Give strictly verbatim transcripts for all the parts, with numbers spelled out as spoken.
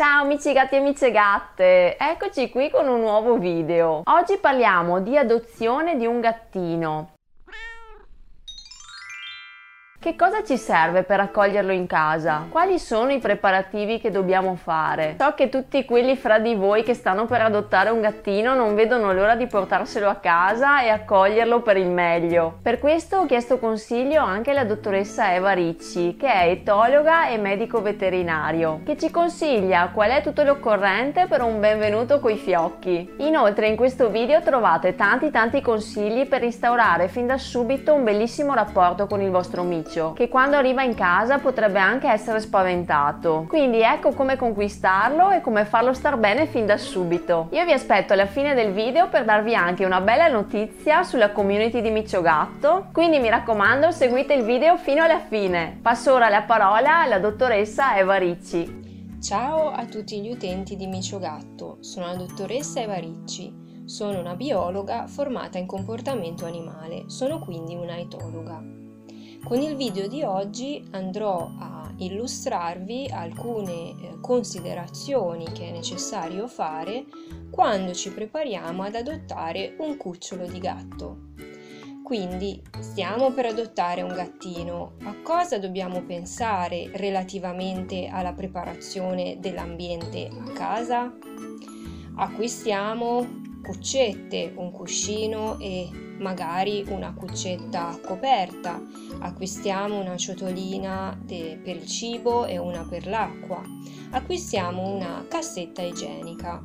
Ciao amici gatti e amici gatte, eccoci qui con un nuovo video. Oggi parliamo di adozione di un gattino. Che cosa ci serve per accoglierlo in casa? Quali sono i preparativi che dobbiamo fare? So che tutti quelli fra di voi che stanno per adottare un gattino non vedono l'ora di portarselo a casa e accoglierlo per il meglio. Per questo ho chiesto consiglio anche alla dottoressa Eva Ricci, che è etologa e medico veterinario, che ci consiglia qual è tutto l'occorrente per un benvenuto coi fiocchi. Inoltre in questo video trovate tanti tanti consigli per instaurare fin da subito un bellissimo rapporto con il vostro micio, che quando arriva in casa potrebbe anche essere spaventato. Quindi ecco come conquistarlo e come farlo star bene fin da subito. Io vi aspetto alla fine del video per darvi anche una bella notizia sulla community di MicioGatto, quindi mi raccomando seguite il video fino alla fine. Passo ora la parola alla dottoressa Eva Ricci. Ciao a tutti gli utenti di MicioGatto, sono la dottoressa Eva Ricci. Sono una biologa formata in comportamento animale, sono quindi una etologa. Con il video di oggi andrò a illustrarvi alcune considerazioni che è necessario fare quando ci prepariamo ad adottare un cucciolo di gatto. Quindi, stiamo per adottare un gattino, a cosa dobbiamo pensare relativamente alla preparazione dell'ambiente a casa? Acquistiamo cuccette, un cuscino e magari una cuccetta coperta, acquistiamo una ciotolina de- per il cibo e una per l'acqua, acquistiamo una cassetta igienica.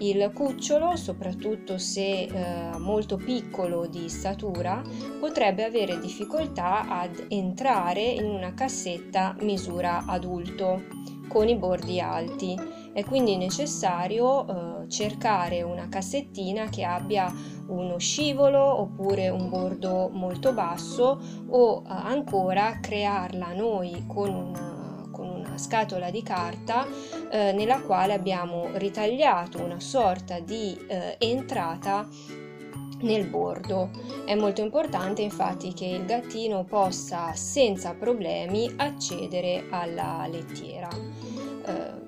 Il cucciolo, soprattutto se eh, molto piccolo di statura, potrebbe avere difficoltà ad entrare in una cassetta misura adulto con i bordi alti. È quindi necessario eh, cercare una cassettina che abbia uno scivolo oppure un bordo molto basso, o eh, ancora crearla noi con una, con una scatola di carta eh, nella quale abbiamo ritagliato una sorta di eh, entrata nel bordo. È molto importante infatti che il gattino possa senza problemi accedere alla lettiera. Eh,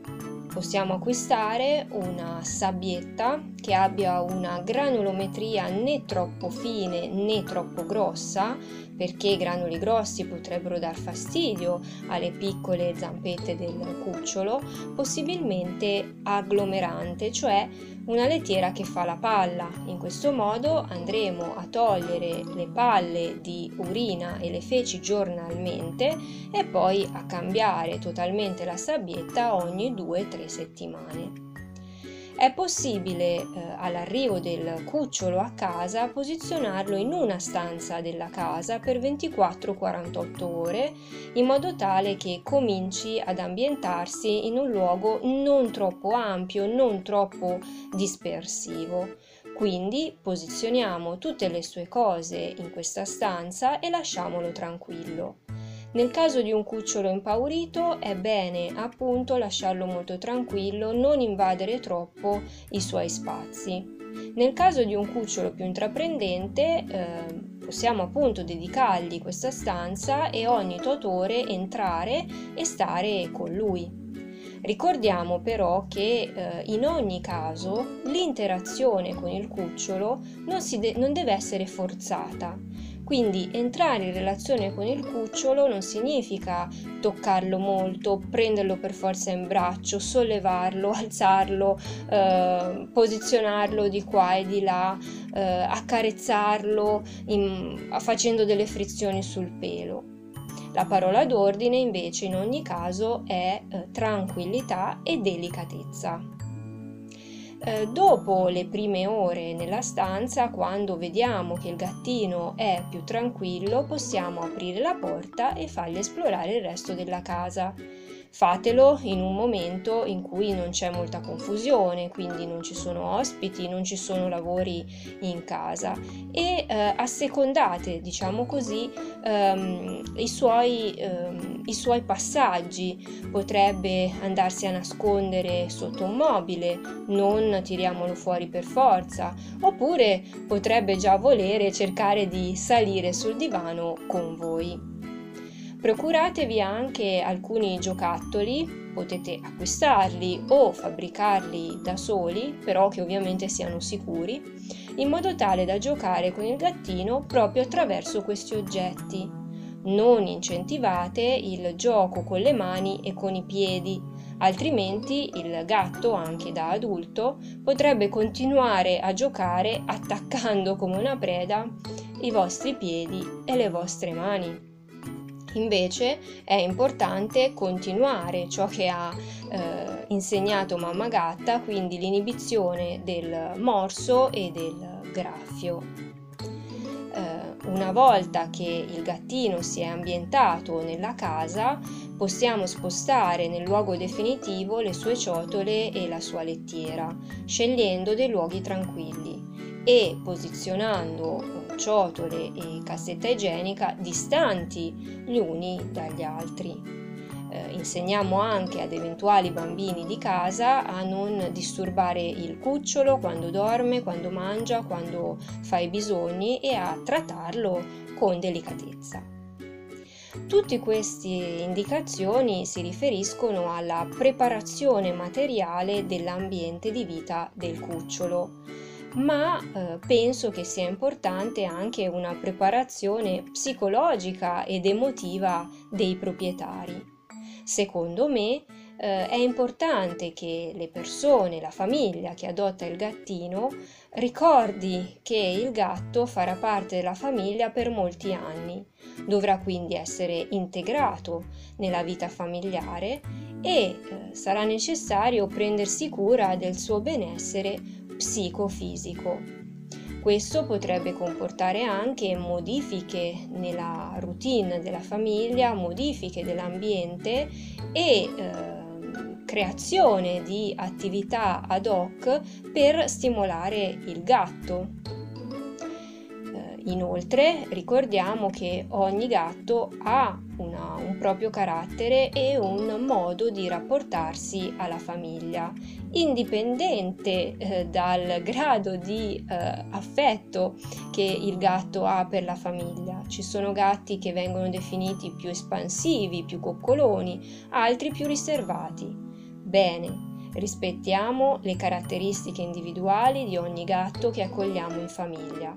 Possiamo acquistare una sabbietta che abbia una granulometria né troppo fine né troppo grossa, perché i granuli grossi potrebbero dar fastidio alle piccole zampette del cucciolo, possibilmente agglomerante, cioè una lettiera che fa la palla. In questo modo andremo a togliere le palle di urina e le feci giornalmente e poi a cambiare totalmente la sabbietta ogni due tre settimane. È possibile eh, all'arrivo del cucciolo a casa posizionarlo in una stanza della casa per ventiquattro quarantotto ore, in modo tale che cominci ad ambientarsi in un luogo non troppo ampio, non troppo dispersivo. Quindi posizioniamo tutte le sue cose in questa stanza e lasciamolo tranquillo. Nel caso di un cucciolo impaurito è bene appunto lasciarlo molto tranquillo, non invadere troppo i suoi spazi. Nel caso di un cucciolo più intraprendente eh, possiamo appunto dedicargli questa stanza e ogni otto ore entrare e stare con lui. Ricordiamo però che eh, in ogni caso l'interazione con il cucciolo non, si de- non deve essere forzata. Quindi entrare in relazione con il cucciolo non significa toccarlo molto, prenderlo per forza in braccio, sollevarlo, alzarlo, eh, posizionarlo di qua e di là, eh, accarezzarlo in, facendo delle frizioni sul pelo. La parola d'ordine invece in ogni caso è eh, tranquillità e delicatezza. Eh, dopo le prime ore nella stanza, quando vediamo che il gattino è più tranquillo, possiamo aprire la porta e fargli esplorare il resto della casa. fatelo in un momento in cui non c'è molta confusione, quindi non ci sono ospiti, non ci sono lavori in casa, e eh, assecondate, diciamo così, ehm, i suoi, ehm, i suoi passaggi. Potrebbe andarsi a nascondere sotto un mobile, non tiriamolo fuori per forza, oppure potrebbe già volere cercare di salire sul divano con voi. Procuratevi anche alcuni giocattoli, potete acquistarli o fabbricarli da soli, però che ovviamente siano sicuri, in modo tale da giocare con il gattino proprio attraverso questi oggetti. Non incentivate il gioco con le mani e con i piedi, altrimenti il gatto, anche da adulto, potrebbe continuare a giocare attaccando come una preda i vostri piedi e le vostre mani. Invece è importante continuare ciò che ha eh, insegnato mamma gatta, quindi l'inibizione del morso e del graffio. Eh, una volta che il gattino si è ambientato nella casa, possiamo spostare nel luogo definitivo le sue ciotole e la sua lettiera, scegliendo dei luoghi tranquilli e posizionando ciotole e cassetta igienica distanti gli uni dagli altri. Eh, insegniamo anche ad eventuali bambini di casa a non disturbare il cucciolo quando dorme, quando mangia, quando fa i bisogni, e a trattarlo con delicatezza. Tutte queste indicazioni si riferiscono alla preparazione materiale dell'ambiente di vita del cucciolo. Ma eh, penso che sia importante anche una preparazione psicologica ed emotiva dei proprietari. Secondo me eh, è importante che le persone, la famiglia che adotta il gattino, ricordi che il gatto farà parte della famiglia per molti anni, dovrà quindi essere integrato nella vita familiare e eh, sarà necessario prendersi cura del suo benessere psicofisico. Questo potrebbe comportare anche modifiche nella routine della famiglia, modifiche dell'ambiente e eh, creazione di attività ad hoc per stimolare il gatto. Eh, inoltre ricordiamo che ogni gatto ha una, un proprio carattere e un modo di rapportarsi alla famiglia, indipendente eh, dal grado di eh, affetto che il gatto ha per la famiglia. Ci sono gatti che vengono definiti più espansivi, più coccoloni, altri più riservati. Bene, rispettiamo le caratteristiche individuali di ogni gatto che accogliamo in famiglia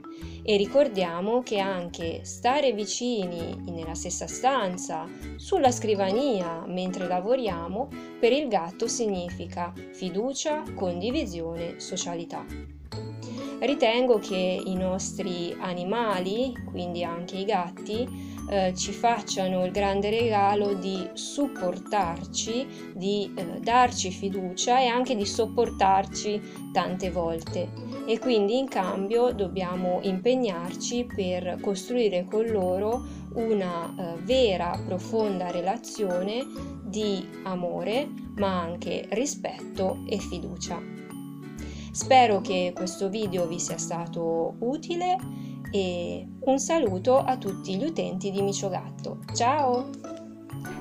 e ricordiamo che anche stare vicini nella stessa stanza, sulla scrivania mentre lavoriamo, per il gatto significa fiducia, condivisione, socialità. Ritengo che i nostri animali, quindi anche i gatti, eh, ci facciano il grande regalo di supportarci, di eh, darci fiducia e anche di sopportarci tante volte, e quindi in cambio dobbiamo impegnarci per costruire con loro una eh, vera, profonda relazione di amore, ma anche rispetto e fiducia. Spero che questo video vi sia stato utile e un saluto a tutti gli utenti di MicioGatto. Ciao!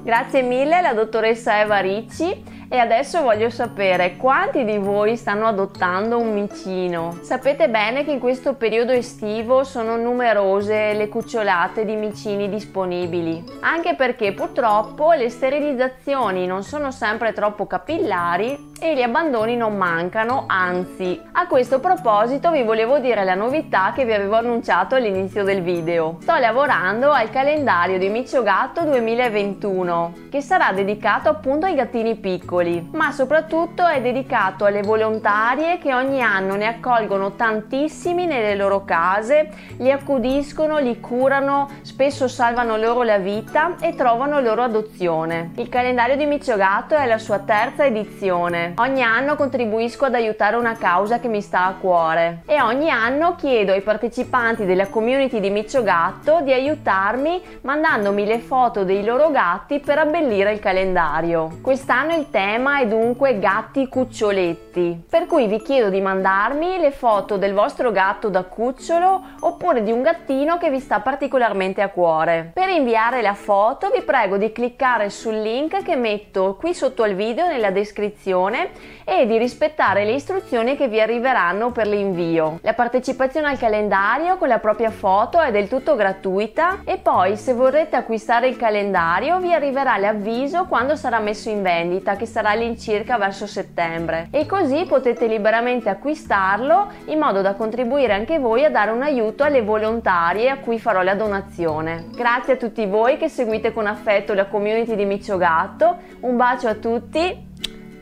Grazie mille alla dottoressa Eva Ricci. E adesso voglio sapere quanti di voi stanno adottando un micino. Sapete bene che in questo periodo estivo sono numerose le cucciolate di micini disponibili, anche perché purtroppo le sterilizzazioni non sono sempre troppo capillari e gli abbandoni non mancano, anzi. A questo proposito vi volevo dire la novità che vi avevo annunciato all'inizio del video. Sto lavorando al calendario di MicioGatto duemilaventuno, che sarà dedicato appunto ai gattini piccoli. piccoli, ma soprattutto è dedicato alle volontarie che ogni anno ne accolgono tantissimi nelle loro case, li accudiscono, li curano, spesso salvano loro la vita e trovano loro adozione. Il calendario di MicioGatto è alla sua terza edizione. Ogni anno contribuisco ad aiutare una causa che mi sta a cuore e ogni anno chiedo ai partecipanti della community di MicioGatto di aiutarmi mandandomi le foto dei loro gatti per abbellire il calendario. Quest'anno il tema è dunque gatti cuccioletti, per cui vi chiedo di mandarmi le foto del vostro gatto da cucciolo oppure di un gattino che vi sta particolarmente a cuore. Per inviare la foto vi prego di cliccare sul link che metto qui sotto al video nella descrizione e di rispettare le istruzioni che vi arriveranno per l'invio. La partecipazione al calendario con la propria foto è del tutto gratuita e poi, se vorrete acquistare il calendario, vi arriverà l'avviso quando sarà messo in vendita, che sarà all'incirca verso settembre, e così potete liberamente acquistarlo in modo da contribuire anche voi a dare un aiuto alle volontarie a cui farò la donazione. Grazie a tutti voi che seguite con affetto la community di MicioGatto, un bacio a tutti